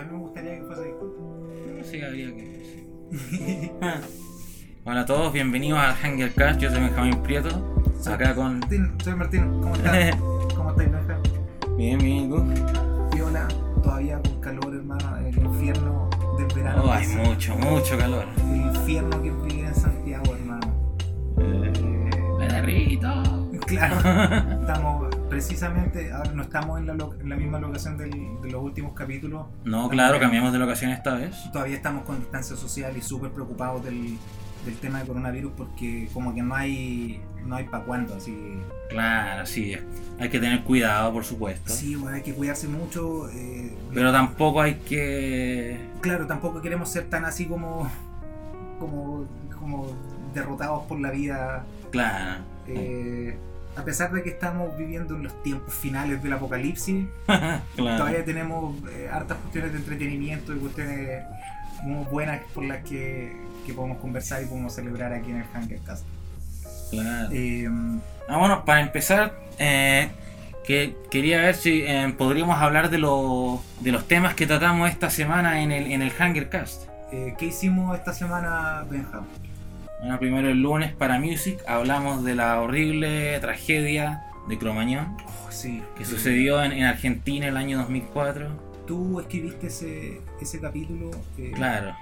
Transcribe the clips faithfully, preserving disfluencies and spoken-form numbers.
a mí me gustaría que fuese distinto. Sí, habría que... Sí. Hola a todos, bienvenidos a HangarCash, yo soy Benjamín Prieto, soy acá con... Martín, soy Martín, ¿cómo estás? ¿Cómo estáis, Benjamín? Bien, bien, ¿y tú? Y hola, todavía con calor, hermano, el infierno del verano. Oh, hay mucho, mucho calor. El infierno que vive en Santiago, hermano. Eh, me derrito. Claro, estamos... Precisamente, ahora no estamos en la, lo- en la misma locación del, de los últimos capítulos. No, claro, cambiamos de locación esta vez. Todavía estamos con distancia social y súper preocupados del, del tema del coronavirus porque como que no hay no hay para cuándo, así... Claro, sí, hay que tener cuidado, por supuesto. Sí, bueno, hay que cuidarse mucho. Eh, Pero tampoco hay que... Claro, tampoco queremos ser tan así como... como, como derrotados por la vida. Claro. Eh, sí. A pesar de que estamos viviendo en los tiempos finales del apocalipsis, claro. Todavía tenemos eh, hartas cuestiones de entretenimiento y cuestiones muy buenas por las que, que podemos conversar y podemos celebrar aquí en el HangarCast. Claro. Eh, ah, bueno, para empezar, eh, que, quería ver si eh, podríamos hablar de, lo, de los temas que tratamos esta semana en el, en el HangarCast. Eh, ¿Qué hicimos esta semana, Benjamín? Bueno, primero el lunes para Music hablamos de la horrible tragedia de Cromañón, oh, sí, que sí. sucedió en, en Argentina el año dos mil cuatro. Tú escribiste ese, ese capítulo. Eh, claro.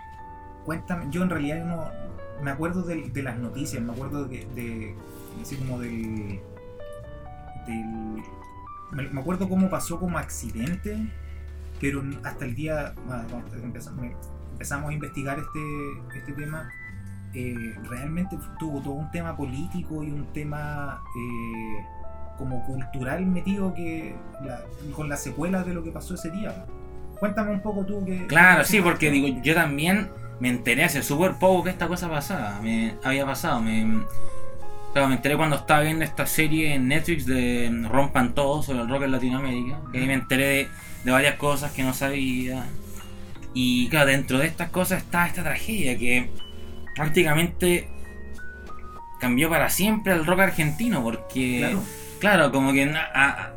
Cuéntame, yo en realidad no me acuerdo de, de las noticias, me acuerdo de, de así como del, del, me acuerdo cómo pasó como accidente, pero hasta el día, bueno, empezamos, empezamos a investigar este, este tema. Eh, realmente tuvo todo un tema político y un tema eh, como cultural metido que la, con las secuelas de lo que pasó ese día. Cuéntame un poco tú que... Claro, sí, porque digo, yo también me enteré hace súper poco que esta cosa pasaba, me había pasado. Me, claro, me enteré cuando estaba viendo esta serie en Netflix de Rompan Todos sobre el rock en Latinoamérica. Y ahí me enteré de, de varias cosas que no sabía. Y claro, dentro de estas cosas está esta tragedia que... prácticamente cambió para siempre el rock argentino porque, claro, claro como que a, a,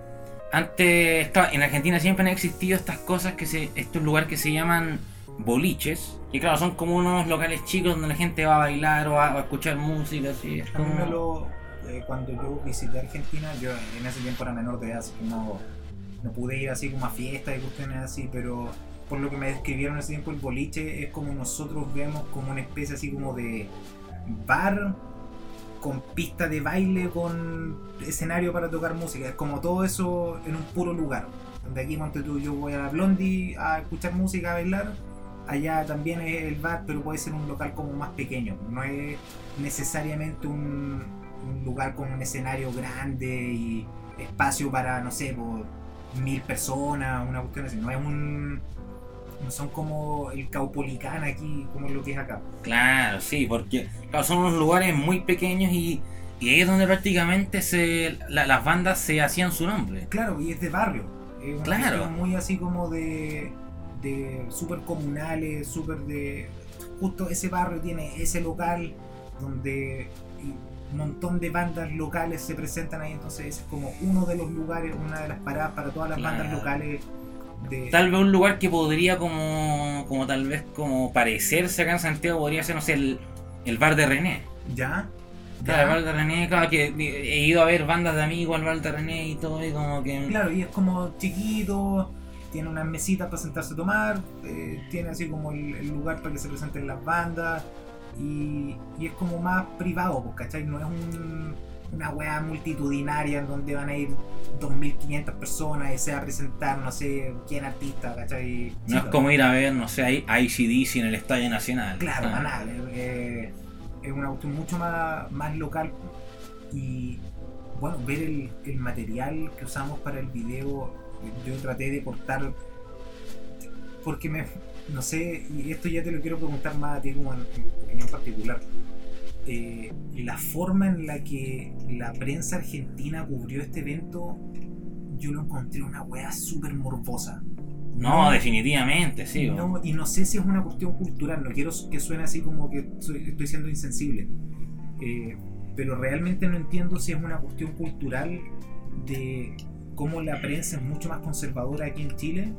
antes en Argentina siempre han existido estas cosas, que se, estos lugares que se llaman boliches, que claro, son como unos locales chicos donde la gente va a bailar o a, a escuchar música. Así, es como... a mí lo, eh, cuando yo visité Argentina, yo en ese tiempo era menor de edad, así que no, no pude ir así como a fiestas y cuestiones así, pero... por lo que me describieron hace tiempo, el boliche es como nosotros vemos como una especie así como de bar con pista de baile, con escenario para tocar música. Es como todo eso en un puro lugar. De aquí, ponte tú, yo voy a la Blondie a escuchar música, a bailar. Allá también es el bar, pero puede ser un local como más pequeño. No es necesariamente un, un lugar con un escenario grande y espacio para, no sé, por mil personas, una cuestión así. No es un... no son como el Caupolicán aquí, como lo que es acá. Claro, sí, porque claro, son unos lugares muy pequeños y, y ahí es donde prácticamente se, la, las bandas se hacían su nombre. Claro, y es de barrio. Es una claro. muy así como de, de súper comunales, súper de... Justo ese barrio tiene ese local donde un montón de bandas locales se presentan ahí, entonces es como uno de los lugares, una de las paradas para todas las claro. bandas locales. De... Tal vez un lugar que podría como, como tal vez como parecerse acá en Santiago podría ser, no sé, el, el bar de René. ¿Ya? Claro, ya. El bar de René, claro, que he ido a ver bandas de amigos al bar de René y todo, y como que... Claro, y es como chiquito, tiene unas mesitas para sentarse a tomar, eh, tiene así como el, el lugar para que se presenten las bandas, y, y es como más privado, ¿cachai? No es un... una hueá multitudinaria en donde van a ir dos mil quinientas personas y se va a presentar no sé quién artista, ¿cachai? No es como ir a ver, no sé, a I C D C en el Estadio Nacional. Claro, ah. nada, eh, es una cuestión mucho más, más local. Y bueno, ver el, el material que usamos para el video, yo traté de cortar porque me, no sé, y esto ya te lo quiero preguntar más a ti como en, en opinión particular. Eh, la forma en la que la prensa argentina cubrió este evento, yo lo encontré una wea súper morbosa. No, no, definitivamente, sí. No, y no sé si es una cuestión cultural, no quiero que suene así como que soy, estoy siendo insensible, eh, pero realmente no entiendo si es una cuestión cultural de cómo la prensa es mucho más conservadora aquí en Chile,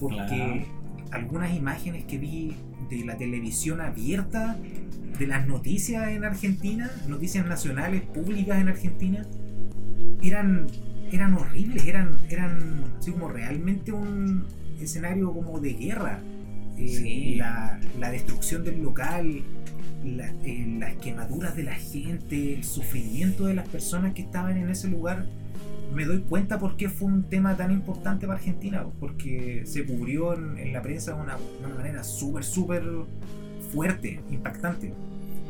porque claro. algunas imágenes que vi de la televisión abierta, de las noticias en Argentina, noticias nacionales públicas en Argentina, eran, eran horribles, eran, eran así como realmente un escenario como de guerra. Eh, sí. la, la destrucción del local, la, eh, las quemaduras de la gente, el sufrimiento de las personas que estaban en ese lugar. Me doy cuenta por qué fue un tema tan importante para Argentina, porque se cubrió en, en la prensa de una, una manera súper, súper fuerte, impactante.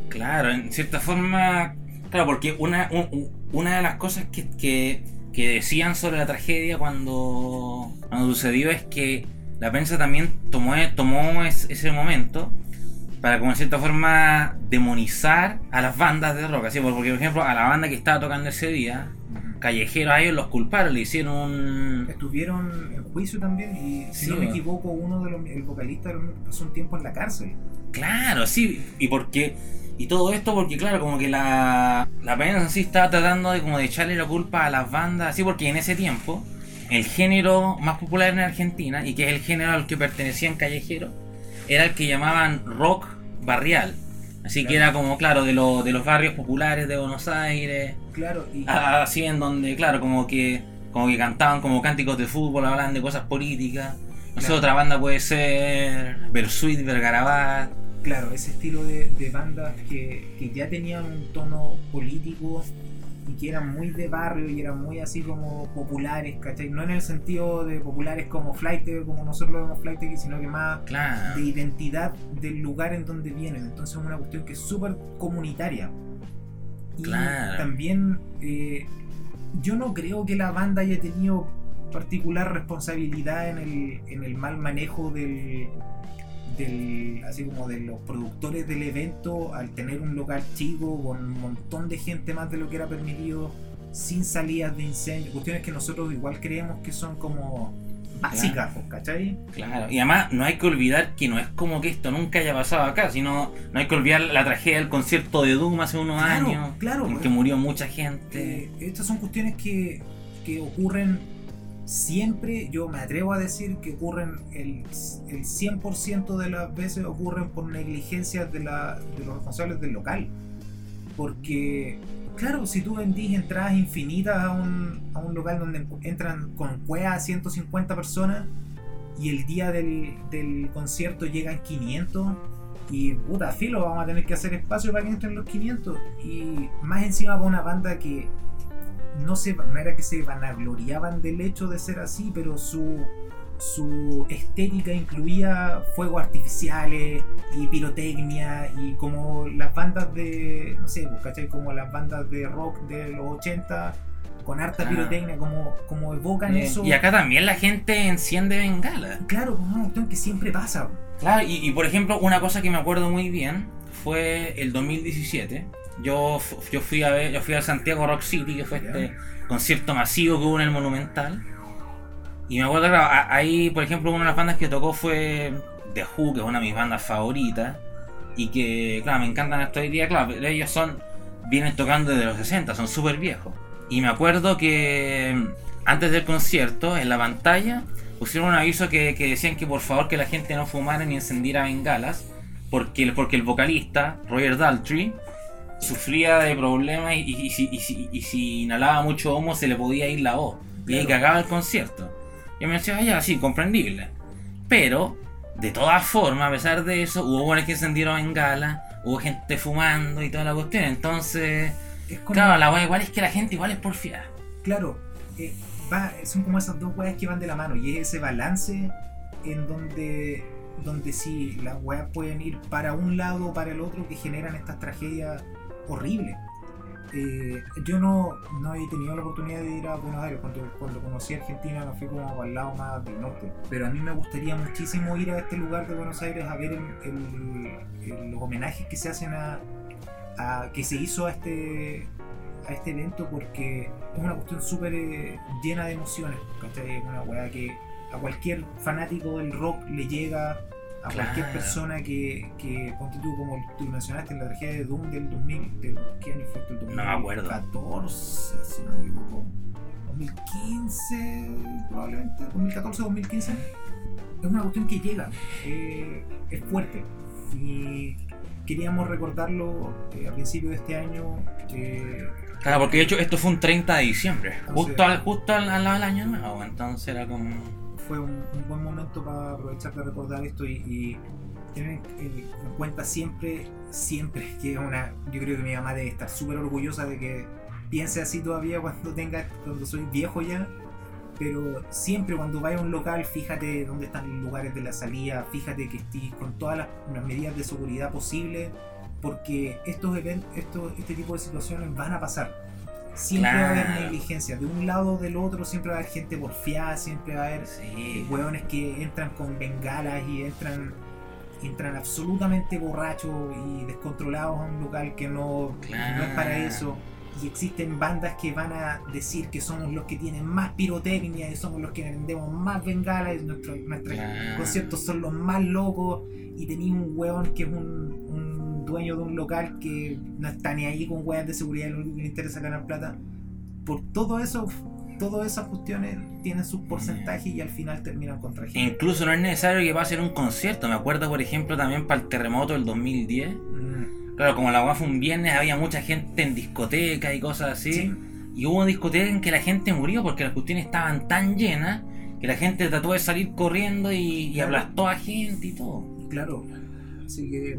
Claro, en cierta forma, claro, porque una, un, una de las cosas que, que, que decían sobre la tragedia cuando, cuando sucedió es que la prensa también tomó, tomó ese momento para, como en cierta forma, demonizar a las bandas de rock, ¿sí? Porque, por ejemplo, a la banda que estaba tocando ese día, Callejero, a ellos los culparon, le hicieron un... Estuvieron en juicio también y, si sí, no me equivoco, uno de los, el vocalista pasó un tiempo en la cárcel. Claro, sí, y porque y todo esto porque, claro, como que la la prensa sí estaba tratando de como de echarle la culpa a las bandas, sí, porque en ese tiempo el género más popular en Argentina, y que es el género al que pertenecían Callejero, era el que llamaban rock barrial. Así, claro, que era como, claro, de, lo, de los barrios populares de Buenos Aires. Claro, y... Así en donde, claro, como que como que cantaban como cánticos de fútbol, hablaban de cosas políticas. No claro. sé, otra banda puede ser Bersuit Vergarabat. Claro, ese estilo de, de bandas que, que ya tenían un tono político y que eran muy de barrio y eran muy así como populares, ¿cachai? No en el sentido de populares como flaite, como nosotros lo vemos flaite, sino que más claro. de identidad del lugar en donde vienen. Entonces es una cuestión que es súper comunitaria. Y claro. también eh, yo no creo que la banda haya tenido particular responsabilidad en el, en el mal manejo del... Del, así como de los productores del evento, al tener un local chico con un montón de gente más de lo que era permitido, sin salidas de incendio, cuestiones que nosotros igual creemos que son como básicas, claro. ¿cachai? Claro, y además no hay que olvidar que no es como que esto nunca haya pasado acá, sino no hay que olvidar la tragedia del concierto de Doom hace unos claro, años, claro, en que murió mucha gente. Eh, estas son cuestiones que, que ocurren. Siempre, yo me atrevo a decir que ocurren el, el cien por ciento de las veces ocurren por negligencias de, la, de los responsables del local. Porque, claro, si tú vendís entradas infinitas a un, a un local donde entran con cuevas ciento cincuenta personas y el día del, del concierto llegan quinientos y puta, filo, vamos a tener que hacer espacio para que entren los quinientos. Y más encima para una banda que... No, se, no era que se vanagloriaban del hecho de ser así, pero su, su estética incluía fuegos artificiales y pirotecnia y como las bandas de, no sé, ¿cachai? Como las bandas de rock de los ochenta con harta ah. pirotecnia, como, como evocan Bien. eso. Y acá también la gente enciende bengala. Claro, como una cuestión que siempre pasa. Claro, y, y por ejemplo, una cosa que me acuerdo muy bien fue el dos mil diecisiete. Yo, yo fui a ver, yo fui a Santiago Rock City, que fue este concierto masivo que hubo en el Monumental. Y me acuerdo, claro, ahí, por ejemplo, una de las bandas que tocó fue The Who, que es una de mis bandas favoritas. Y que, claro, me encantan hasta hoy día, claro, pero ellos son, vienen tocando desde los sesenta, son súper viejos. Y me acuerdo que antes del concierto, en la pantalla, pusieron un aviso que, que decían que por favor que la gente no fumara ni encendiera bengalas. Porque, porque el vocalista, Roger Daltrey, sufría de problemas y, y, y, si, y, si, y si inhalaba mucho humo se le podía ir la voz. Claro. Y ahí cagaba el concierto. Yo me decía, ya, sí, comprendible. Pero, de todas formas, a pesar de eso, hubo buenos que encendieron bengalas, hubo gente fumando y toda la cuestión. Entonces, como... claro, la wea igual es que la gente igual es porfiada. Claro, eh, va, son como esas dos weas que van de la mano y es ese balance en donde... donde sí, las weas pueden ir para un lado o para el otro que generan estas tragedias horribles. Eh, yo no, no he tenido la oportunidad de ir a Buenos Aires. Cuando, cuando conocí a Argentina me fui como para el lado más del norte, pero a mí me gustaría muchísimo ir a este lugar de Buenos Aires a ver el, el, el, los homenajes que se hacen a, a que se hizo a este a este evento, porque es una cuestión súper eh, llena de emociones, ¿cachai? Es una wea que a cualquier fanático del rock le llega, a claro. cualquier persona que, que constituye, como tú mencionaste, en la tragedia de Doom del dos mil, del, ¿qué año fue? El dos mil catorce, no me acuerdo. Si no me equivoco, dos mil quince, probablemente, dos mil catorce, dos mil quince. es una cuestión que llega, eh, es fuerte, y queríamos recordarlo eh, a principios de este año. Eh, claro, porque de hecho esto fue un treinta de diciembre, justo, sea, al, justo al, al, al año nuevo, entonces era como... Fue un, un buen momento para aprovechar de recordar esto y, y tener en cuenta siempre, siempre, que es una... Yo creo que mi mamá debe estar súper orgullosa de que piense así todavía cuando tenga, cuando soy viejo ya. Pero siempre cuando vayas a un local, fíjate dónde están los lugares de la salida, fíjate que estés con todas las, las medidas de seguridad posibles, porque estos eventos, estos, este tipo de situaciones van a pasar. Siempre claro. va a haber negligencia, de un lado o del otro, siempre va a haber gente porfiada, siempre va a haber sí. hueones que entran con bengalas y entran, entran absolutamente borrachos y descontrolados a un local que no, claro. no es para eso. Y existen bandas que van a decir que somos los que tienen más pirotecnia y somos los que vendemos más bengalas y nuestros, nuestros yeah. conciertos son los más locos, y tenéis un hueón que es un, un dueño de un local que no está ni ahí con hueas de seguridad y lo único que le interesa ganar plata. Por todo eso, todas esas cuestiones tienen sus porcentajes yeah. y al final terminan contra gente. Incluso no es necesario que va a ser un concierto. Me acuerdo, por ejemplo, también para el terremoto del dos mil diez. Mm. Claro, como la U A fue un viernes, había mucha gente en discotecas y cosas así. Sí. Y hubo discotecas en que la gente murió porque las cuestiones estaban tan llenas que la gente trató de salir corriendo y, claro. y aplastó a gente y todo. Claro. Así que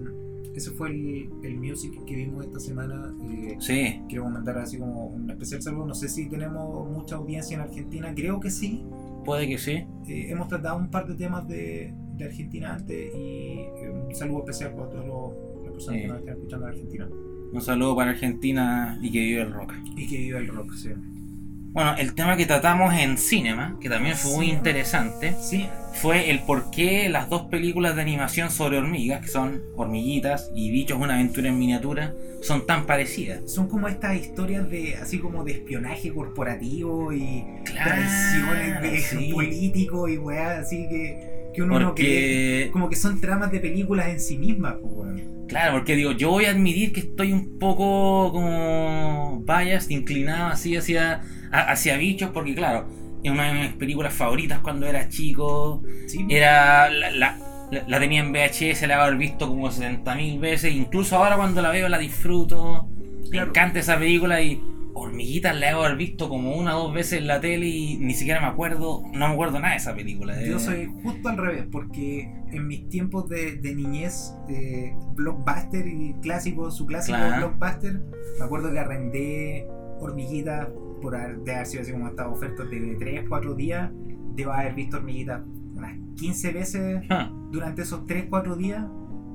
ese fue el, el music que vimos esta semana. Eh, sí. Quiero mandar así como un especial saludo. No sé si tenemos mucha audiencia en Argentina. Creo que sí. Puede que sí. Eh, hemos tratado un par de temas de, de Argentina antes y un saludo especial para todos los... Sí. Escuchando Argentina. Un saludo para Argentina y que viva el rock. Y que viva el rock, sí. Bueno, el tema que tratamos en Cinema, que también fue sí. muy interesante, sí. fue el por qué las dos películas de animación sobre hormigas, que son Hormiguitas y Bichos, una aventura en miniatura, son tan parecidas. Son como estas historias de, así como de espionaje corporativo y claro, traiciones de sí. políticos y weá, así que, que uno Porque... no cree, como que son tramas de películas en sí mismas, pues. Claro, porque digo, yo voy a admitir que estoy un poco como biased, inclinado así hacia, hacia Bichos, porque claro, es una de mis películas favoritas cuando era chico. Sí. Era la, la, la tenía en V H S, la había visto como setenta mil veces, incluso ahora cuando la veo la disfruto. Claro. Me encanta esa película y Hormiguitas la he visto como una o dos veces en la tele y ni siquiera me acuerdo, no me acuerdo nada de esa película. Eh. Yo soy justo al revés, porque en mis tiempos de, de niñez, de Blockbuster y clásico, su clásico claro. Blockbuster, me acuerdo que arrendé Hormiguitas por haber, de haber sido así como estas ofertas de tres, cuatro días, debo haber visto Hormiguitas unas quince veces huh. durante esos tres, cuatro días.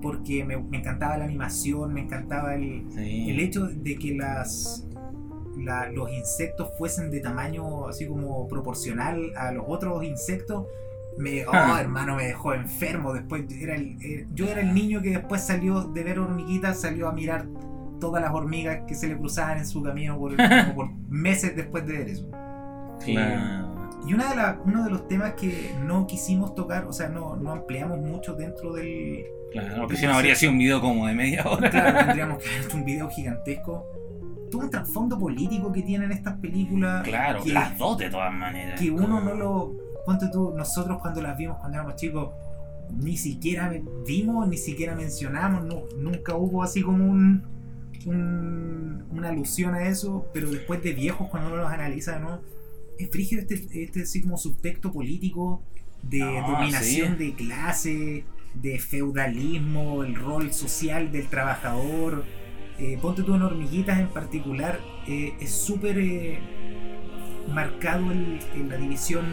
Porque me, me encantaba la animación, me encantaba el, sí. el hecho de que las... La, los insectos fuesen de tamaño así como proporcional a los otros insectos. Me, oh ah. hermano, me dejó enfermo. Después era el, el, yo era el niño que después salió de ver Hormiguitas, salió a mirar todas las hormigas que se le cruzaban en su camino por, como por meses después de ver eso. Sí. Y una de la, uno de los temas que no quisimos tocar, o sea, no, no ampliamos mucho dentro del... Claro, porque si no habría sido un video como de media hora. Claro, tendríamos que haber hecho un video gigantesco. Todo el trasfondo político que tienen estas películas. Claro, que, las dos de todas maneras. Que uno no lo... Ponte tú, nosotros cuando las vimos cuando éramos chicos, ni siquiera vimos, ni siquiera mencionamos, no, nunca hubo así como un, un una alusión a eso, pero después de viejos cuando uno los analiza, ¿no? Es frígido este, este así como subtexto político de no, dominación sí. de clase, de feudalismo, el rol social del trabajador. Eh, ponte tú en Hormiguitas en particular, eh, es súper eh, marcado el, el, la división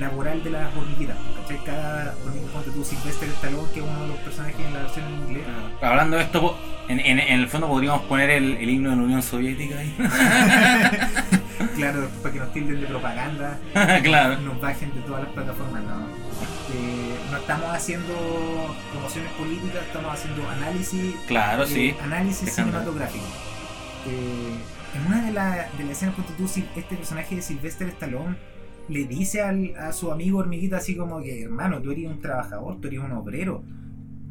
laboral de las hormiguitas, ¿cachai? Cada hormiga, ponte tú Sylvester Stallone, que es uno de los personajes en la versión en inglés. Hablando de esto, en, en, en el fondo podríamos poner el, el himno de la Unión Soviética ahí. Claro, para que nos tilden de propaganda, claro. nos bajen de todas las plataformas, no. Eh, no estamos haciendo promociones políticas, estamos haciendo análisis, claro, eh, sí. análisis cinematográfico. Eh, en una de, la, de las escenas constituye este personaje de Sylvester Stallone le dice al, a su amigo hormiguita así como que hermano, tú eres un trabajador, tú eres un obrero,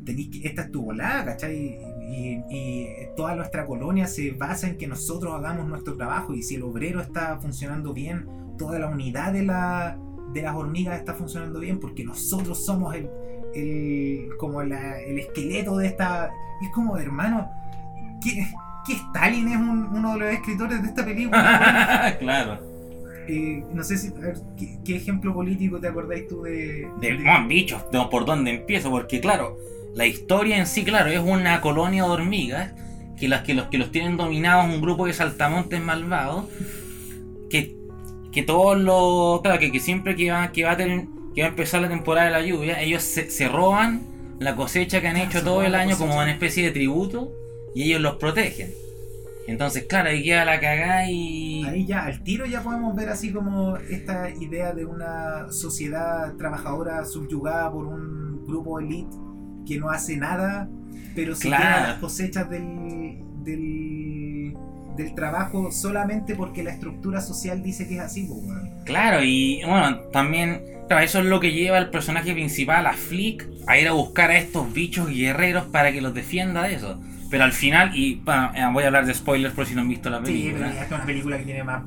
tenés que, esta es tu volada, ¿cachai? Y, y, y toda nuestra colonia se basa en que nosotros hagamos nuestro trabajo, y si el obrero está funcionando bien, toda la unidad de la de las hormigas está funcionando bien porque nosotros somos el, el como la, el esqueleto de esta. Es como, hermano, que, que Stalin es un, uno de los escritores de esta película. Claro. Eh, no sé si, a ver, ¿qué, ¿qué ejemplo político te acordáis tú de...? De, de... Bueno, bichos, no, por dónde empiezo, porque claro, la historia en sí, claro, es una colonia de hormigas que, las, que, los, que los tienen dominados un grupo de saltamontes malvados que, que todos los... Claro, que, que siempre que va, que, va a tener, que va a empezar la temporada de la lluvia, ellos se, se roban la cosecha que han hecho ah, todo el año como una especie de tributo y ellos los protegen. Entonces, claro, ahí queda la cagada y... Ahí ya, al tiro ya podemos ver así como esta idea de una sociedad trabajadora subyugada por un grupo elite que no hace nada, pero se claro. queda las cosechas del, del, del trabajo solamente porque la estructura social dice que es así, pues, bueno. Claro, y bueno, también, claro, eso es lo que lleva al personaje principal, a Flick, a ir a buscar a estos bichos guerreros para que los defienda de eso. Pero al final, y bueno, voy a hablar de spoilers por si no han visto la película. Sí, es una película que tiene más,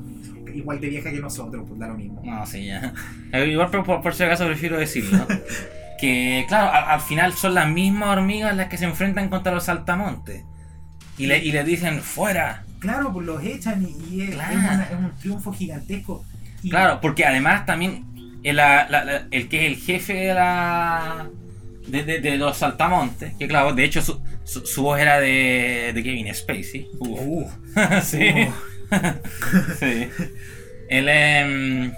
igual de vieja que nosotros, pues da lo mismo. No, sí, ya. Igual por, por, por si acaso prefiero decirlo. Que claro, al, al final son las mismas hormigas las que se enfrentan contra los saltamontes. Y le, y le dicen, ¡fuera! Claro, pues los echan y, y es, claro. es, una, es un triunfo gigantesco. Y... Claro, porque además también el, la, la, el que es el jefe de la... De, de, de los saltamontes, que claro, de hecho su, su, su voz era de, de Kevin Spacey. Uh, uh, sí. Uh. Sí. Él, eh,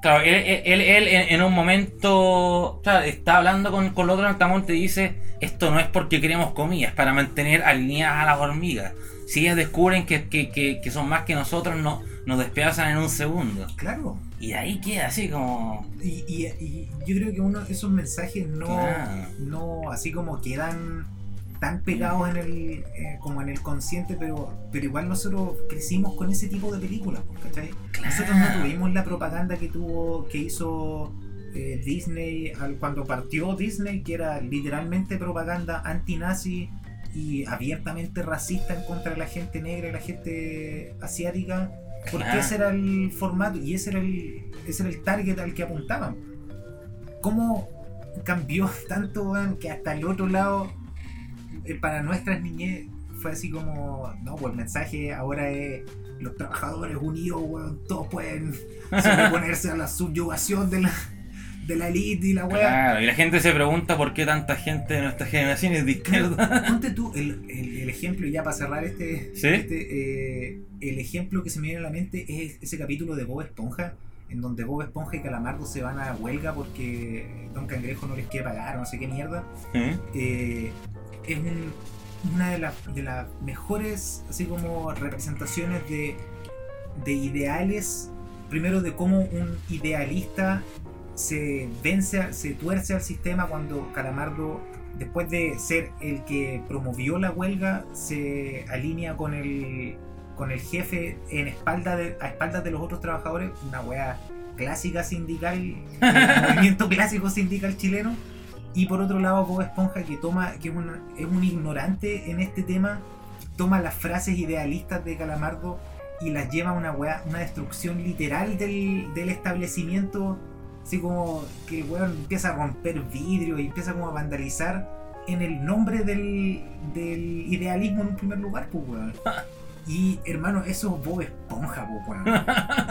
claro, él, él, él en un momento claro, está hablando con, con el otro saltamonte y dice: esto no es porque queremos comidas, para mantener alineadas a las hormigas. Si ellas descubren que, que, que, que son más que nosotros, no, nos despedazan en un segundo. Claro. Y ahí queda así como... Y, y, y yo creo que uno esos mensajes no, claro. no así como quedan tan pegados en el eh, como en el consciente, pero, pero igual nosotros crecimos con ese tipo de películas, ¿cachai? Claro. Nosotros no tuvimos la propaganda que tuvo que hizo eh, Disney al, cuando partió Disney, que era literalmente propaganda antinazi y abiertamente racista en contra de la gente negra y la gente asiática. Porque claro. ese era el formato y ese era el, ese era el target al que apuntaban. ¿Cómo cambió tanto que hasta el otro lado, para nuestras niñez, fue así como, no, pues el mensaje ahora es los trabajadores unidos, weón, todos pueden sobreponerse a la subyugación de la, de la elite y la weá. Claro, y la gente se pregunta por qué tanta gente de nuestra generación es de izquierda. Ponte tú el, el, el ejemplo, ya para cerrar este... ¿Sí? este eh, el ejemplo que se me viene a la mente es ese capítulo de Bob Esponja, en donde Bob Esponja y Calamardo se van a huelga porque Don Cangrejo no les quiere pagar o no sé qué mierda. ¿Eh? Eh, es un, una de, la, de las mejores así como representaciones de, de ideales, primero de cómo un idealista se vence, se tuerce al sistema cuando Calamardo, después de ser el que promovió la huelga, se alinea con el... con el jefe en espalda de, a espaldas de los otros trabajadores, una weá clásica sindical, un movimiento clásico sindical chileno. Y por otro lado Bob Esponja, que toma que es un, es un ignorante en este tema, toma las frases idealistas de Calamardo y las lleva a una weá, una destrucción literal del, del establecimiento, así como que el weón empieza a romper vidrio y empieza como a vandalizar en el nombre del, del idealismo en un primer lugar, pues weón. Y hermano, eso es Bob Esponja, po, bueno.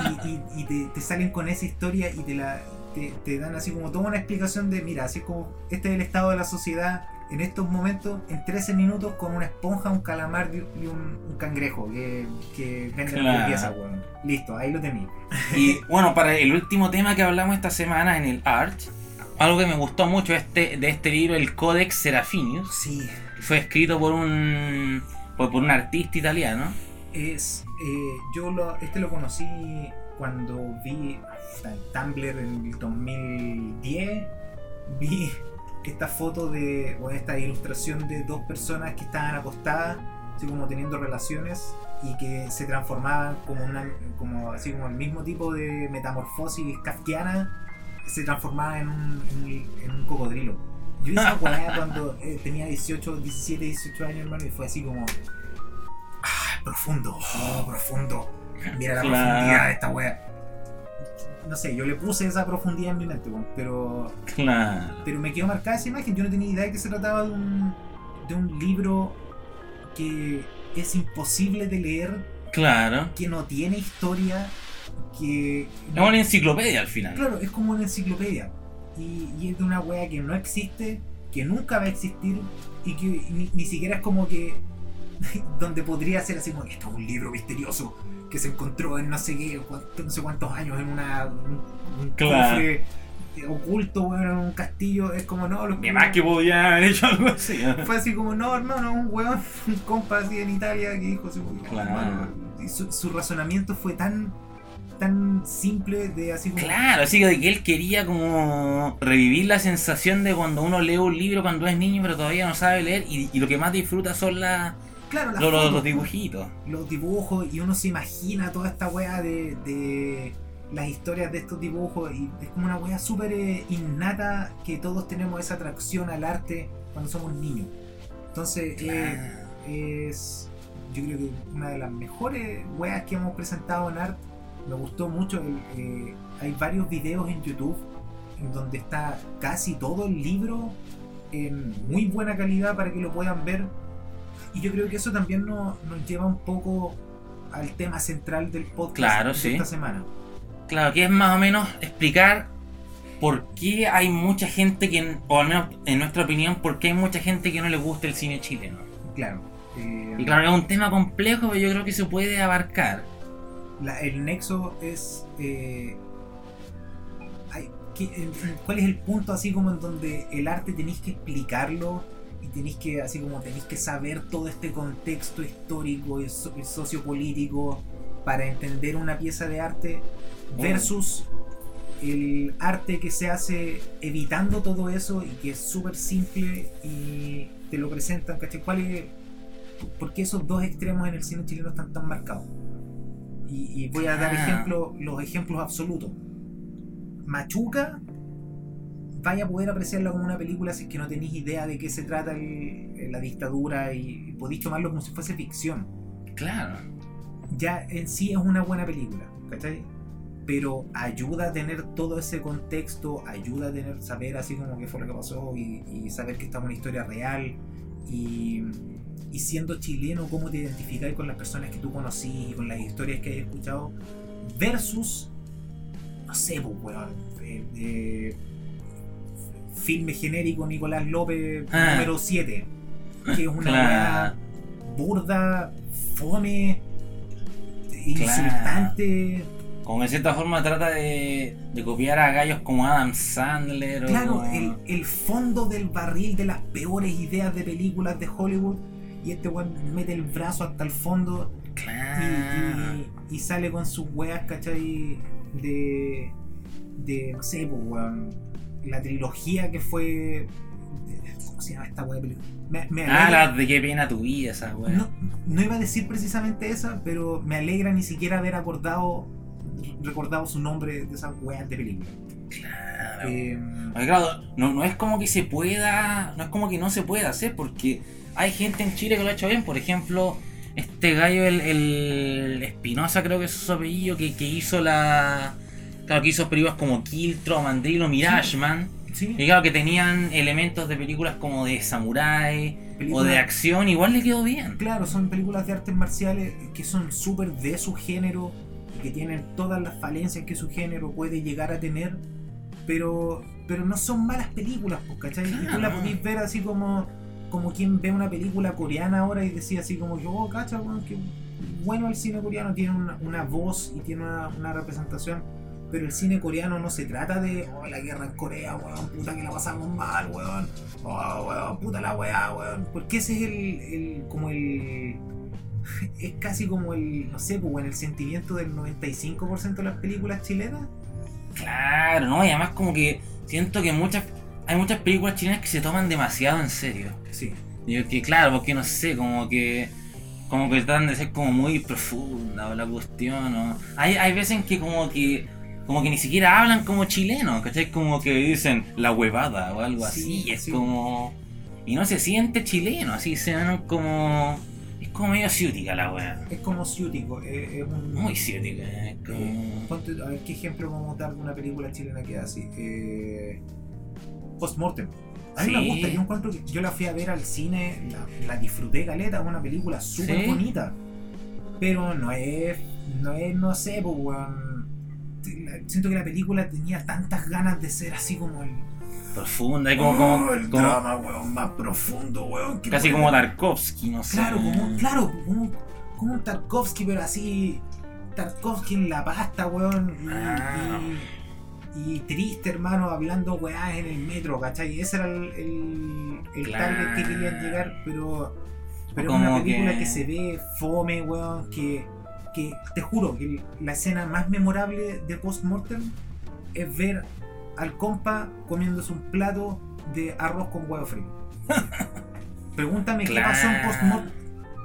Y, y, y te, te salen con esa historia y te la te, te dan así como toda una explicación de, mira, así como este es el estado de la sociedad en estos momentos, en trece minutos, con una esponja, un calamar y un, un cangrejo que, que venden la pieza, weón. Listo, ahí lo temí. Y bueno, para el último tema que hablamos esta semana en el Arch, algo que me gustó mucho este de este libro, el Codex Seraphinianus. Sí. Fue escrito por un... por un artista italiano. Es eh, yo lo, este lo conocí cuando vi Tumblr en el dos mil diez. Vi esta foto de, o esta ilustración de dos personas que estaban acostadas, así como teniendo relaciones, y que se transformaban como una, como así como el mismo tipo de metamorfosis kafkiana, se transformaban en un, en, en un cocodrilo. Yo hice una cuando eh, tenía dieciocho, diecisiete, dieciocho años, hermano, y fue así como... Ah, profundo, oh, profundo. Mira la claro. profundidad de esta wea. no sé, yo le puse esa profundidad en mi mente, pero claro. Pero me quedó marcada esa imagen. Yo no tenía idea de que se trataba de un, de un libro que es imposible de leer, claro, que no tiene historia, que es no, una enciclopedia al final. Claro, es como una enciclopedia, y, y es de una wea que no existe, que nunca va a existir, y que ni, ni siquiera es como que donde podría ser así como esto es un libro misterioso que se encontró en no sé qué, cuánto, no sé cuántos años en una un, un claro. cofre oculto, bueno, en un castillo. Es como no, ni más que podía haber hecho algo así, ¿no? Fue así como no, hermano, un hueón, un compa así en Italia que dijo así, claro. Bueno, y su, su razonamiento fue tan tan simple de así como... Claro, así que él quería como revivir la sensación de cuando uno lee un libro cuando es niño pero todavía no sabe leer, y, y lo que más disfruta son las... Claro, las los, fotos, los dibujitos. Los dibujos, y uno se imagina toda esta wea de, de las historias de estos dibujos, y es como una wea súper innata que todos tenemos esa atracción al arte cuando somos niños. Entonces, claro. eh, es yo creo que una de las mejores weas que hemos presentado en arte. Me gustó mucho, eh, hay varios videos en YouTube en donde está casi todo el libro en muy buena calidad para que lo puedan ver, y yo creo que eso también nos, nos lleva un poco al tema central del podcast, claro, de sí. esta semana. Claro, que es más o menos explicar por qué hay mucha gente que, o al menos en nuestra opinión, por qué hay mucha gente que no le gusta el cine chileno. Claro. Eh, y claro, es un tema complejo, pero yo creo que se puede abarcar. La, el nexo es eh, hay, ¿cuál es el punto así como en donde el arte tenéis que explicarlo y tenéis que así como tenéis que saber todo este contexto histórico y, so, y sociopolítico para entender una pieza de arte versus bueno. el arte que se hace evitando todo eso y que es súper simple y te lo presentan, ¿cachai? ¿Cuál es, por qué esos dos extremos en el cine chileno están tan marcados? Y, y voy a dar ah. ejemplo, los ejemplos absolutos. Machuca, vaya a poder apreciarla como una película si es que no tenéis idea de qué se trata el, la dictadura y podéis tomarlo como si fuese ficción. Claro. Ya en sí es una buena película, ¿cachai? Pero ayuda a tener todo ese contexto, ayuda a tener saber así como qué fue lo que pasó y, y saber que estamos en una historia real y... Y siendo chileno, cómo te identificas con las personas que tú conocís y con las historias que hayas escuchado, versus, no sé, pues, weón, eh, eh, filme genérico Nicolás López ah. número siete, que es una claro. weá burda, fome, insultante. Claro. Como en cierta forma trata de, de copiar a gallos como Adam Sandler. Claro, o... el, el fondo del barril de las peores ideas de películas de Hollywood. Y este weón mete el brazo hasta el fondo claro. y, y, y sale con sus weas, ¿cachai? De, de no sé, pues, weón, la trilogía que fue... De, ¿cómo se llama esta wea de película? Me, me ah, la de qué pena tu vida, esa wea. No, no iba a decir precisamente esa, pero me alegra ni siquiera haber acordado, recordado su nombre de esas weas de película. Claro. Eh, claro, no, no es como que se pueda, no es como que no se pueda hacer, porque... Hay gente en Chile que lo ha hecho bien, por ejemplo, este gallo, el, el Espinosa, creo que es su apellido, que, que hizo la. Claro, que hizo películas como Kiltro, Mandrilo, Mirage, sí. man. Sí. Y claro, que tenían elementos de películas como de samurái o de acción, igual le quedó bien. Claro, son películas de artes marciales que son súper de su género y que tienen todas las falencias que su género puede llegar a tener, pero, pero no son malas películas, ¿cachai? Claro. Y tú las podés ver así como. Como quien ve una película coreana ahora y decía así como yo, oh, cacha, bueno, que bueno el cine coreano tiene una, una voz y tiene una, una representación, pero el cine coreano no se trata de, oh, la guerra en Corea, weón, puta que la pasamos mal, weón, oh, weón, puta la weá, weón, porque ese es el, el como el, es casi como el, no sé, pues, el sentimiento del noventa y cinco por ciento de las películas chilenas. Claro, no, y además como que siento que muchas... Hay muchas películas chilenas que se toman demasiado en serio. Sí. Digo que claro, porque no sé, como que como que tratan de ser como muy profunda o la cuestión, o hay hay veces en que como que como que ni siquiera hablan como chilenos, ¿cachai? Como que dicen la huevada o algo sí, así, es sí. como y no se siente chileno, así se dan como como medio ciútica la weá. Es como ciútico, es, es un... muy ciútica. Es como... A ver, ¿qué ejemplo vamos a dar de una película chilena que es así? Eh... Postmortem. A mí sí. me gusta, yo encuentro que yo la fui a ver al cine, la, la disfruté caleta, una película súper ¿Sí? bonita. Pero no es, no es, no sé, pues weón. Siento que la película tenía tantas ganas de ser así como el... Profunda, y como, oh, como el como, drama, weón, más profundo, weón. Casi puede... como Tarkovsky, no sé. Claro, como, claro, como, como un Tarkovsky, pero así. Tarkovsky en la pasta, weón. Ah, y, no. y triste, hermano, hablando weás en el metro, ¿cachai? Ese era el, el, el claro. target que querían llegar, pero. Pero es una película que... que se ve fome, weón, que. Que te juro que la escena más memorable de Postmortem es ver al compa comiéndose un plato de arroz con huevo frito. Pregúntame claro. qué pasó en Postmortem.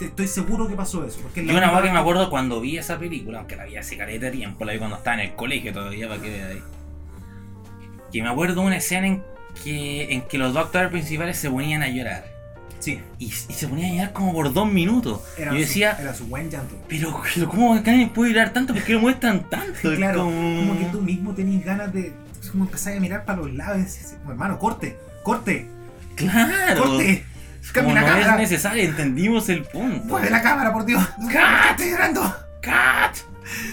Estoy seguro que pasó eso. Porque yo una vez que me acuerdo cuando vi esa película, aunque la vi hace caleta de tiempo, la vi cuando estaba en el colegio todavía, para que de ahí. Que me acuerdo una escena en que, en que los dos actores principales se ponían a llorar. Sí. Y, y se ponían a llorar como por dos minutos. Era yo decía, su, era su buen llanto. Pero, pero ¿cómo alguien puede llorar tanto? ¿Por qué lo muestran tanto? Claro, como... como que tú mismo tenés ganas de... como empezás a mirar para los lados y decís, hermano, corte, corte, claro, corte, como no cámara. Es necesario, entendimos el punto. Mueve la cámara, por Dios, ¡Cat! Estoy llorando, ¡Cat!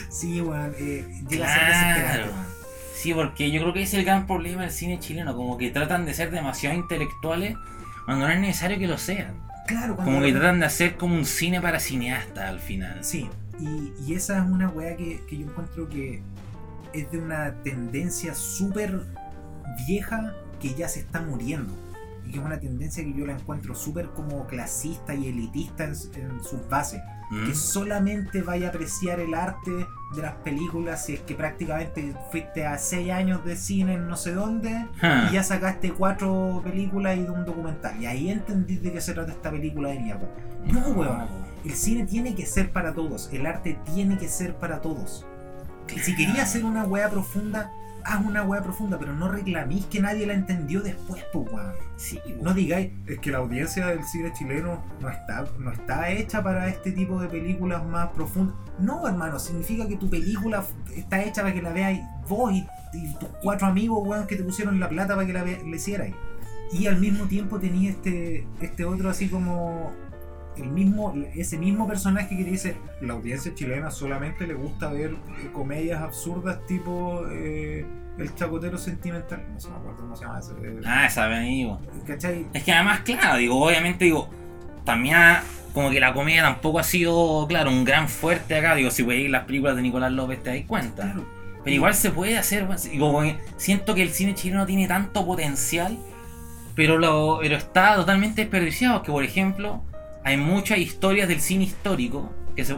Sí, bueno, eh, llega claro. a ser desesperante. Sí, porque yo creo que ese es el gran problema del cine chileno, como que tratan de ser demasiado intelectuales cuando no es necesario que lo sean. Claro, como que tratan de hacer como un cine para cineastas al final. Sí, y, y esa es una weá que, que yo encuentro que es de una tendencia súper vieja que ya se está muriendo. Y que es una tendencia que yo la encuentro súper como clasista y elitista en, en sus bases. Mm. Que solamente vaya a apreciar el arte de las películas si es que prácticamente fuiste a seis años de cine en no sé dónde huh. y ya sacaste cuatro películas y un documental. Y ahí entendí de qué se trata esta película de mierda. No, huevón. El cine tiene que ser para todos. El arte tiene que ser para todos. Si querías hacer una hueá profunda, haz una hueá profunda, pero no reclamís que nadie la entendió después, pues weón. Sí, weón. No digáis, es que la audiencia del cine chileno no está, no está hecha para este tipo de películas más profundas. No, hermano, significa que tu película está hecha para que la veáis vos y, y tus cuatro amigos, weón, que te pusieron la plata para que la, ve, la hicierais. Y al mismo tiempo tenías este, este otro así como... El mismo, ese mismo personaje que dice la audiencia chilena solamente le gusta ver comedias absurdas tipo eh, El Chacotero Sentimental, no se me acuerdo cómo se llama ese. El... Ah, esa amigo. ¿Cachai? Es que además, claro, digo, obviamente digo, también ha, como que la comedia tampoco ha sido, claro, un gran fuerte acá, digo, si veis las películas de Nicolás López te das cuenta. Claro. Pero igual se puede hacer, digo, siento que el cine chileno tiene tanto potencial, pero lo, pero está totalmente desperdiciado, que por ejemplo hay muchas historias del cine histórico, que se,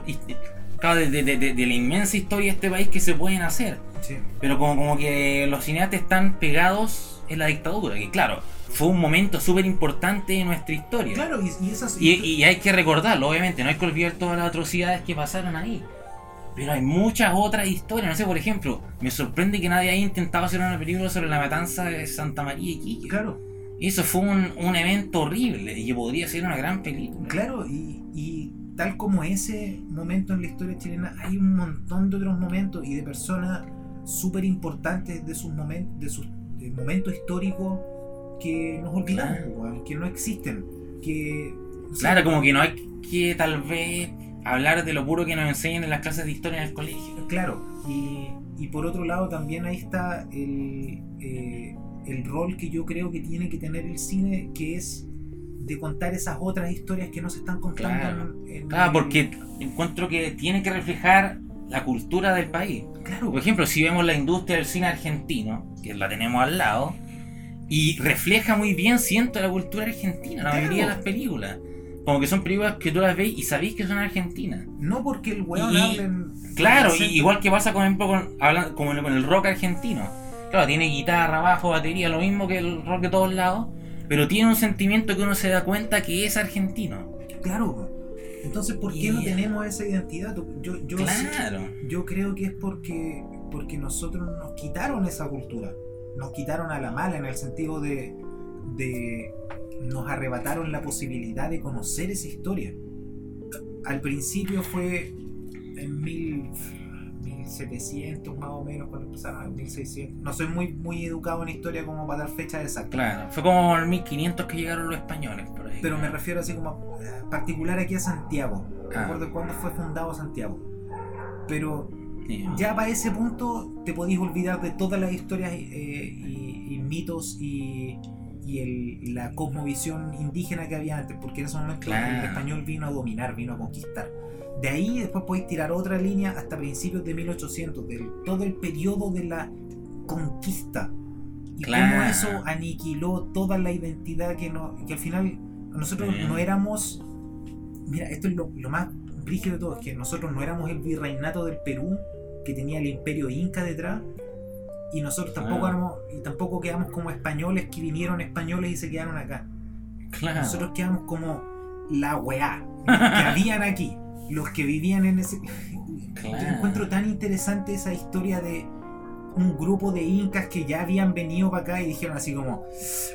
claro, de, de, de, de la inmensa historia de este país que se pueden hacer. Sí. Pero como, como que los cineastas están pegados en la dictadura, que claro, fue un momento súper importante de nuestra historia. Claro, y, y, esas... y, y hay que recordarlo, obviamente, no hay que olvidar todas las atrocidades que pasaron ahí. Pero hay muchas otras historias, no sé, por ejemplo, me sorprende que nadie haya intentado hacer una película sobre la matanza de Santa María y Quique. Claro. Eso fue un, un evento horrible y podría ser una gran película. Claro, y, y tal como ese momento en la historia chilena, hay un montón de otros momentos y de personas súper importantes de sus, momen, de sus de momentos históricos que nos olvidamos, claro. que no existen. Que, o sea, claro, como que no hay que tal vez hablar de lo puro que nos enseñan en las clases de historia en el colegio. Claro, y, y por otro lado también ahí está el... Eh, el rol que yo creo que tiene que tener el cine, que es de contar esas otras historias que no se están contando. Claro, en, en claro el... porque encuentro que tiene que reflejar la cultura del país. Claro. Por ejemplo, si vemos la industria del cine argentino, que la tenemos al lado, y refleja muy bien, siento, la cultura argentina, la claro. mayoría de las películas. Como que son películas que tú las ves y sabés que son argentinas. No porque el weón hable en... Claro, y igual que pasa, por ejemplo, con, hablando, como con el rock argentino. Claro, tiene guitarra, bajo, batería, lo mismo que el rock de todos lados, pero tiene un sentimiento que uno se da cuenta que es argentino. Claro, entonces ¿por qué yeah. no tenemos esa identidad? Yo, yo, claro. yo creo que es porque, porque nosotros nos quitaron esa cultura, nos quitaron a la mala en el sentido de, de nos arrebataron la posibilidad de conocer esa historia. al principio fue en mil setecientos más o menos, cuando empezaba en mil seiscientos. No soy muy, muy educado en historia como para dar fecha exacta. Claro, fue como en mil quinientos que llegaron los españoles por ahí. Pero me refiero así como a, particular aquí a Santiago. No recuerdo cuándo fue fundado Santiago. Pero sí, ya para ese punto te podís olvidar de todas las historias eh, y, y mitos y, y el, la cosmovisión indígena que había antes, porque en ese momento claro, el español vino a dominar, vino a conquistar. De ahí después podéis tirar otra línea hasta principios de mil ochocientos, del todo el periodo de la conquista. Y claro, cómo eso aniquiló toda la identidad que, no, que al final nosotros sí, no éramos... Mira, esto es lo, lo más rígido de todo, es que nosotros no éramos el virreinato del Perú, que tenía el imperio inca detrás, y nosotros tampoco, claro, éramos, y tampoco quedamos como españoles que vinieron españoles y se quedaron acá. Claro. Nosotros quedamos como la weá, que habían aquí. Los que vivían en ese... Claro. Yo encuentro tan interesante esa historia de un grupo de incas que ya habían venido para acá y dijeron así como,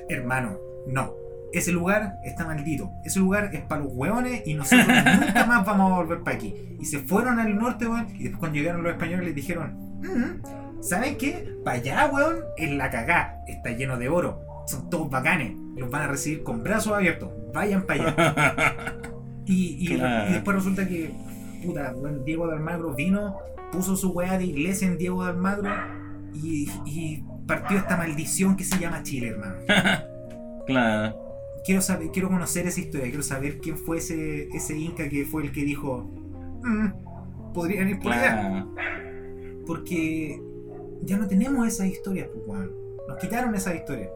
hermano, no, ese lugar está maldito, ese lugar es para los hueones y nosotros nunca más vamos a volver para aquí. Y se fueron al norte, weón, y después cuando llegaron los españoles les dijeron, mm, ¿saben qué? Para allá, weón, es la cagá, está lleno de oro, son todos bacanes, los van a recibir con brazos abiertos, vayan para allá. Y, y, claro, y después resulta que puta, Diego de Almagro vino, puso su weá de iglesia en Diego de Almagro y, y partió esta maldición que se llama Chile, hermano. Claro. Quiero saber, quiero conocer esa historia, quiero saber quién fue ese, ese inca que fue el que dijo mm, podrían ir por allá. Claro. Porque ya no tenemos esas historias, pues, bueno, nos quitaron esas historias.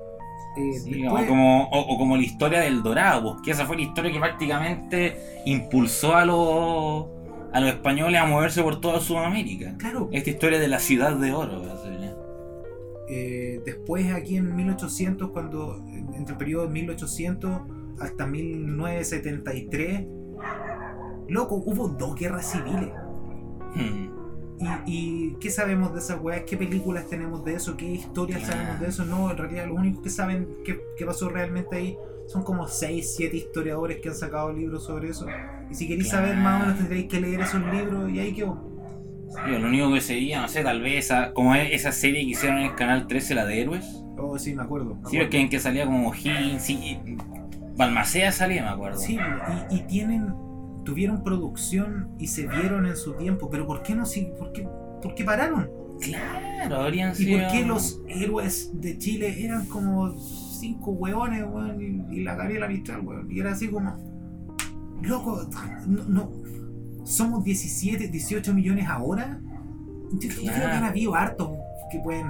Eh, sí, después... o, como, o, o como la historia del Dorado, que esa fue la historia que prácticamente impulsó a los a los españoles a moverse por toda Sudamérica. Claro. Esta historia de la ciudad de oro. Eh, después aquí en mil ochocientos, cuando entre el periodo de mil ochocientos hasta mil novecientos setenta y tres, loco, hubo dos guerras civiles. Hmm. Y, ¿Y qué sabemos de esas weas? ¿Qué películas tenemos de eso? ¿Qué historias claro, sabemos de eso? No, en realidad los únicos que saben qué, qué pasó realmente ahí son como seis, siete historiadores que han sacado libros sobre eso. Y si queréis claro, saber más o menos tendréis que leer esos libros y ahí quedó. Yo, lo único que sería, no sé, tal vez esa, como esa serie que hicieron en el canal trece, la de héroes. Oh, sí, me acuerdo. Me sí, acuerdo. Que en que salía como Higgins, sí, Balmaceda salía, me acuerdo. Sí, y, y tienen, tuvieron producción y se vieron en su tiempo, pero ¿por qué no sí? ¿Por qué, por qué pararon? Claro, habrían sido. ¿Y por qué los héroes de Chile eran como cinco hueones, weón, y, y la Gabriela Mistral, weón? Y era así como, loco, no. no. Somos diecisiete, dieciocho millones ahora. Yo creo que han habido hartos que pueden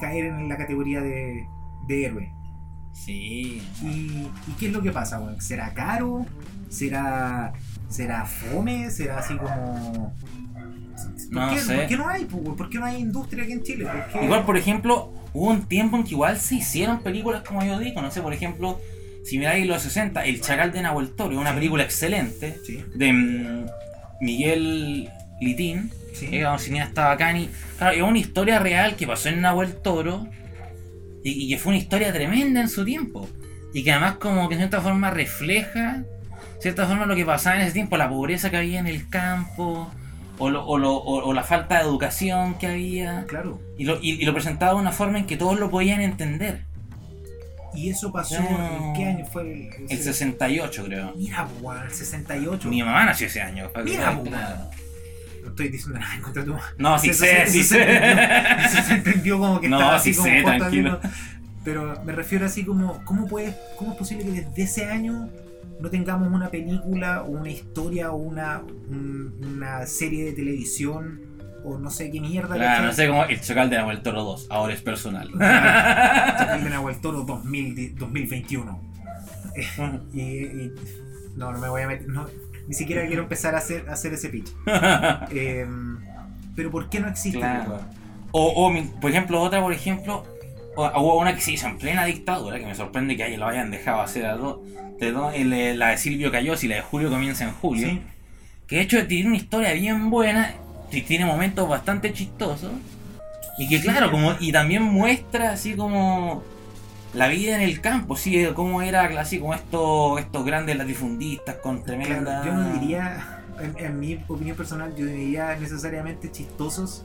caer en la categoría de, de héroe. Sí. ¿Y, ¿Y qué es lo que pasa? ¿Será caro? ¿Será será fome? ¿Será así como...? ¿Por, no qué, sé. ¿Por qué no hay? ¿Por qué no hay industria aquí en Chile? ¿Por igual, por ejemplo, hubo un tiempo en que igual se hicieron películas como yo digo. No sé, por ejemplo... Si miráis los sesenta, El Chacal de Nahueltoro, una sí, película excelente, sí, de um, Miguel Litín, sí, que era un cineasta bacán y, claro, es una historia real que pasó en Nahueltoro y, y que fue una historia tremenda en su tiempo y que además como que de cierta forma refleja, de cierta forma lo que pasaba en ese tiempo, la pobreza que había en el campo o, lo, o, lo, o, o la falta de educación que había, claro, y, lo, y, y lo presentaba de una forma en que todos lo podían entender. Y eso pasó, no, ¿en qué año fue? El, el, el sesenta y ocho, creo. Mira, weón, el sesenta y ocho. Mi mamá nació ese año. Mira, weón. No estoy diciendo nada en contra de tu mamá. No, sí sé, sí sé. Se entendió como que no, estaba así sí como... No, sí sé, tranquilo. Pero me refiero así como, ¿cómo, puedes, ¿cómo es posible que desde ese año no tengamos una película o una historia o una, una serie de televisión o no sé qué mierda? Claro, no sé cómo. El Chacal de Nahueltoro dos, ahora es personal. El Chacal de Nahueltoro dos mil veintiuno. y, y, no, no me voy a meter. No, ni siquiera quiero empezar a hacer, a hacer ese pitch. eh, pero ¿por qué no existe? Claro. O, o, por ejemplo, otra, por ejemplo, hubo una que se hizo en plena dictadura, que me sorprende que lo hayan dejado hacer a dos. La de Silvio Cayos y la de Julio comienza en julio. ¿Sí? Que de hecho tiene una historia bien buena. Y tiene momentos bastante chistosos. Y que claro, como. Y también muestra así como. la vida en el campo, sí, cómo era así, como estos estos grandes latifundistas con tremenda... Claro, yo no diría, en, en mi opinión personal, yo diría necesariamente chistosos.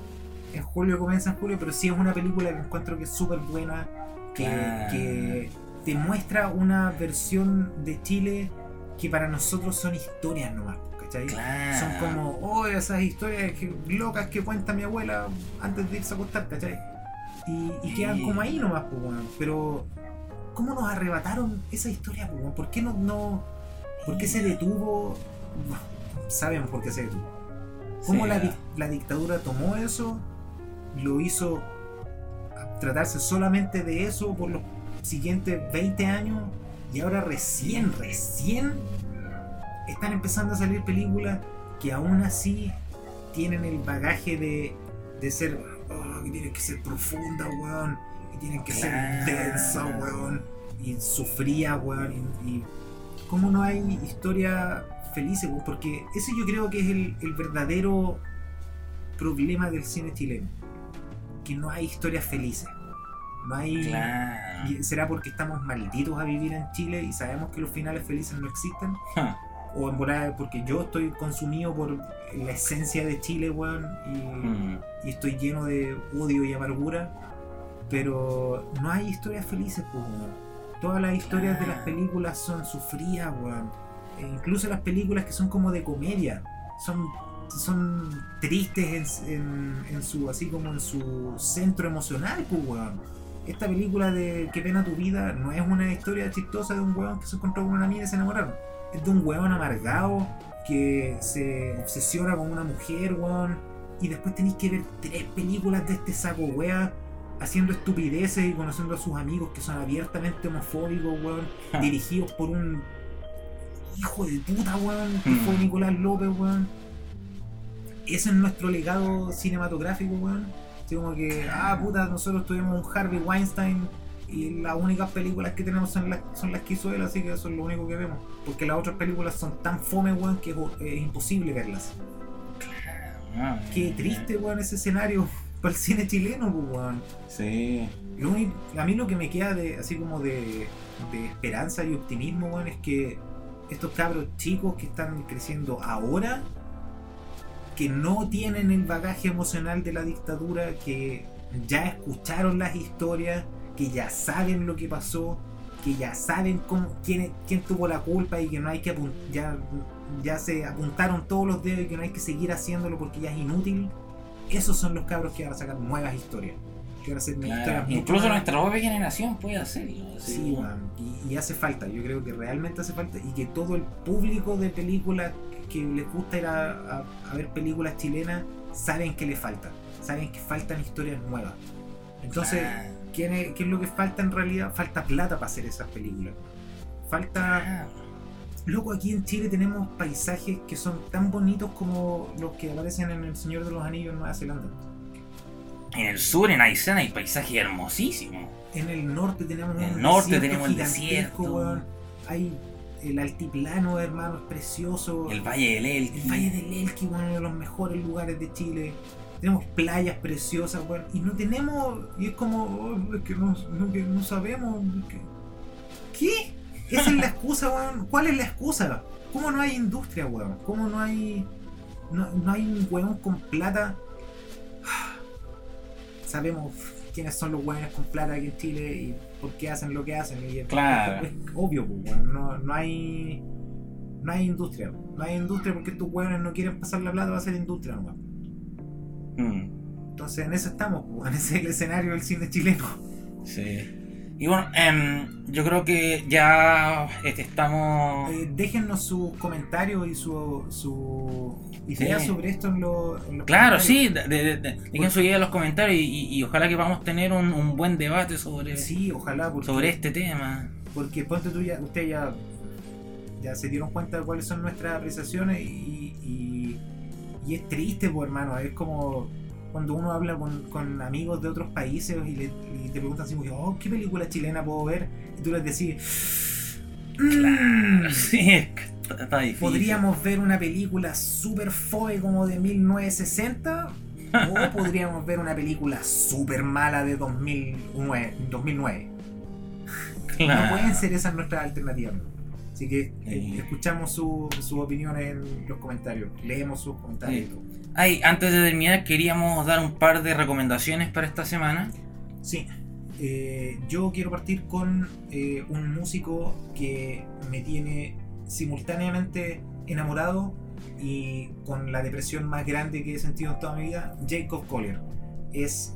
En julio comienza en julio, pero sí es una película que encuentro que es súper buena, que, claro, que te muestra una versión de Chile que para nosotros son historias nomás, ¿cachai? Claro. Son como, oh, esas historias que, locas que cuenta mi abuela antes de irse a acostar, ¿cachai? Y, y quedan como ahí nomás, pues, bueno. Pero ¿cómo nos arrebataron esa historia, pues, bueno? ¿Por qué no, no, por qué se detuvo? Bueno, sabemos por qué se detuvo. ¿Cómo sí, la, di- la dictadura tomó eso? Lo hizo tratarse solamente de eso por los siguientes veinte años, y ahora recién, recién están empezando a salir películas que aún así tienen el bagaje de, de ser, oh, que tienen que ser profunda, weón, que tienen que claro, ser densa, weón, y sufría, weón, y, y cómo no hay historia feliz, weón, porque ese yo creo que es el, el verdadero problema del cine chileno, que no hay historias felices, no hay, claro, será porque estamos malditos a vivir en Chile y sabemos que los finales felices no existen, huh, o en volada porque yo estoy consumido por la esencia de Chile, weón, y, mm. y estoy lleno de odio y amargura, pero no hay historias felices, pues, weón. Todas las historias, claro, de las películas son sufridas, weón, e incluso las películas que son como de comedia son son tristes en, en, en su, así como en su centro emocional, pues, weón. Esta película de Qué pena tu vida no es una historia chistosa de un weón que se encontró con una mina y se enamoraron, es de un weón amargado que se obsesiona con una mujer, weón, y después tenéis que ver tres películas de este saco weón haciendo estupideces y conociendo a sus amigos que son abiertamente homofóbicos, weón, ah. dirigidos por un hijo de puta, weón, que fue Nicolás López, weón. Ese es nuestro legado cinematográfico, weón. Así como que, ah, puta, nosotros tuvimos un Harvey Weinstein y las únicas películas que tenemos son las, son las que hizo él, así que eso es lo único que vemos. Porque las otras películas son tan fome, weón, que es, es imposible verlas. Claro. Qué triste, weón, ese escenario para el cine chileno, weón. Sí. Lo único, a mí lo que me queda de, así como de, de esperanza y optimismo, weón, es que estos cabros chicos que están creciendo ahora, que no tienen el bagaje emocional de la dictadura, que ya escucharon las historias, que ya saben lo que pasó, que ya saben cómo, quién, quién tuvo la culpa, y que no hay que apunt- ya, ya se apuntaron todos los dedos y que no hay que seguir haciéndolo porque ya es inútil. Esos son los cabros que van a sacar nuevas historias, que van a hacer claro, historias incluso nuevas. Nuestra propia generación puede hacerlo, sí, sí, man, y, y hace falta, yo creo que realmente hace falta, y que todo el público de películas que les gusta ir a, a, a ver películas chilenas saben que les falta, saben que faltan historias nuevas. Entonces, ah. ¿quién es, ¿qué es lo que falta en realidad? Falta plata para hacer esas películas. Falta... Ah. Loco, aquí en Chile tenemos paisajes que son tan bonitos como los que aparecen en El Señor de los Anillos en Nueva Zelanda. En el sur, en Aysén, hay paisajes hermosísimos. En el norte tenemos el un norte tenemos el desierto, weón. Hay... El altiplano, hermano, es precioso. El Valle del Elqui. El Valle del Elqui, uno de los mejores lugares de Chile. Tenemos playas preciosas, weón. Y no tenemos. Y es como. Oh, es que no, no, que no sabemos. Que... ¿Qué? Esa es la excusa, weón. ¿Cuál es la excusa? ¿Cómo no hay industria, weón? ¿Cómo no hay. No, no hay un weón con plata? Sabemos quiénes son los weones con plata aquí en Chile y por qué hacen lo que hacen, y claro, es obvio, pues, bueno, no, no hay no hay industria, no hay industria porque estos hueones no quieren pasar la plata, va a ser industria, ¿no? Mm. Entonces en eso estamos, pues, en ese es el escenario del cine chileno. Sí. Y bueno, um, yo creo que ya estamos... Eh, déjennos sus comentarios y su, su ideas sí. sobre esto en, lo, en los claro, comentarios. Claro, sí, de, de, de, dejen su idea en los comentarios y, y, y ojalá que vamos a tener un, un buen debate sobre, sí, ojalá, porque, sobre este tema. Porque ponte tú ya, ustedes ya, ya se dieron cuenta de cuáles son nuestras apreciaciones y, y, y es triste, pues, hermano, es como... Cuando uno habla con, con amigos de otros países y, le, y te preguntan así, oh, ¿qué película chilena puedo ver? Y tú les decís, claro, sí, está difícil. Podríamos ver una película super fome como de mil novecientos sesenta o podríamos ver una película super mala de dos mil nueve. dos mil nueve. Claro. No pueden ser esas nuestras alternativas. Así que eh, escuchamos sus su opiniones en los comentarios, leemos sus comentarios. Sí. Ay, antes de terminar, queríamos dar un par de recomendaciones para esta semana. Sí, eh, yo quiero partir con eh, un músico que me tiene simultáneamente enamorado y con la depresión más grande que he sentido en toda mi vida, Jacob Collier. Es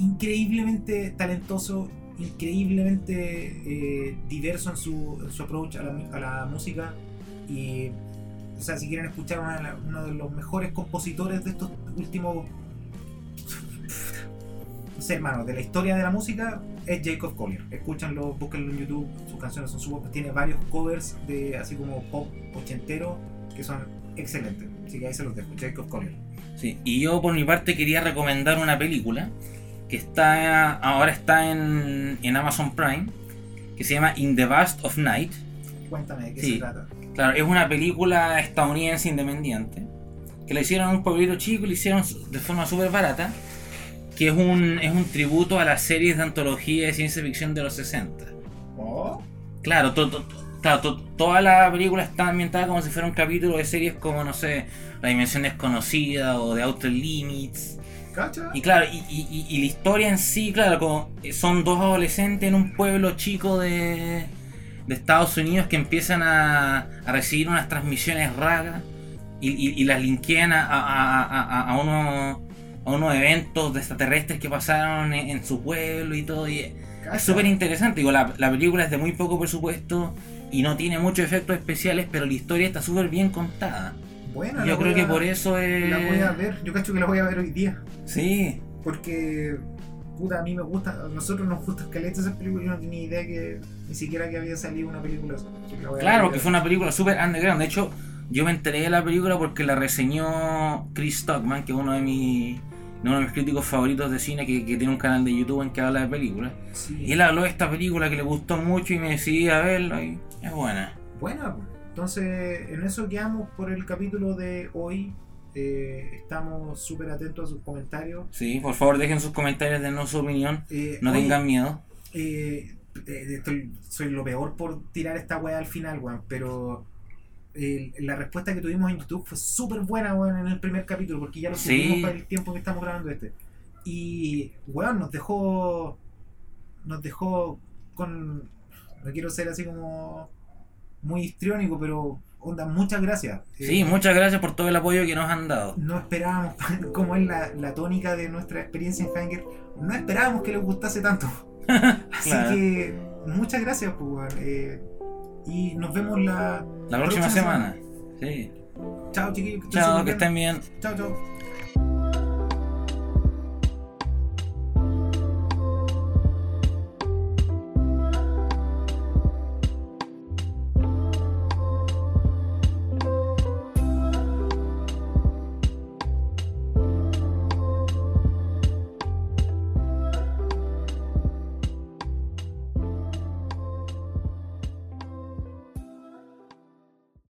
increíblemente talentoso, increíblemente eh, diverso en su, en su approach a la, a la música, y o sea, si quieren escuchar una de la, uno de los mejores compositores de estos últimos no sé, hermanos, de la historia de la música, es Jacob Collier. Escúchanlo, búsquenlo en YouTube, sus canciones son súper, tiene varios covers de así como pop ochentero que son excelentes, así que ahí se los dejo, Jacob Collier. Sí, y yo por mi parte quería recomendar una película que está ahora está en, en Amazon Prime, que se llama In the Vast of Night. Cuéntame de qué sí, se trata. Claro, es una película estadounidense independiente que la hicieron en un pueblito chico y la hicieron de forma súper barata, que es un, es un tributo a las series de antología de ciencia ficción de los sesenta. Oh. Claro, to, to, to, to, toda la película está ambientada como si fuera un capítulo de series como, no sé, La Dimensión Desconocida o The Outer Limits. ¿Cacha? Y claro, y, y, y la historia en sí, claro, como son dos adolescentes en un pueblo chico de, de Estados Unidos que empiezan a, a recibir unas transmisiones raras y, y, y las linkean a, a, a, a, uno, a unos eventos de extraterrestres que pasaron en, en su pueblo y todo. Y es súper interesante. Digo, la, la película es de muy poco presupuesto y no tiene muchos efectos especiales, pero la historia está súper bien contada. Bueno, yo creo a, que por eso es... La voy a ver, yo cacho que la voy a ver hoy día. Sí. Porque, puta, a mí me gusta, a nosotros nos gusta escaleta esa película, yo no tenía idea que ni siquiera que había salido una película. Claro, que fue una película super underground. De hecho, yo me enteré de la película porque la reseñó Chris Stockman, que es uno de mis, uno de mis críticos favoritos de cine, que, que tiene un canal de YouTube en que habla de películas. Sí. Y él habló de esta película que le gustó mucho y me decidí a verla y es buena. Buena, pues. Entonces, en eso quedamos por el capítulo de hoy. Eh, estamos súper atentos a sus comentarios. Sí, por favor, dejen sus comentarios, dennos su opinión. Eh, no oye, tengan miedo. Eh, estoy, soy lo peor por tirar esta weá al final, weón. Pero eh, la respuesta que tuvimos en YouTube fue súper buena, weón, en el primer capítulo. Porque ya lo subimos sí. Para el tiempo que estamos grabando este. Y, weón, nos dejó. Nos dejó con. No quiero ser así como muy histriónico, pero onda, muchas gracias. Sí, eh, muchas gracias por todo el apoyo que nos han dado. No esperábamos, como es la, la tónica de nuestra experiencia en Hanger, no esperábamos que les gustase tanto. Así claro. Que muchas gracias, pues, eh, y nos vemos la, la próxima, próxima semana. semana. Sí. Chao, chiquillos. Chao, que estén bien. Chao, chao.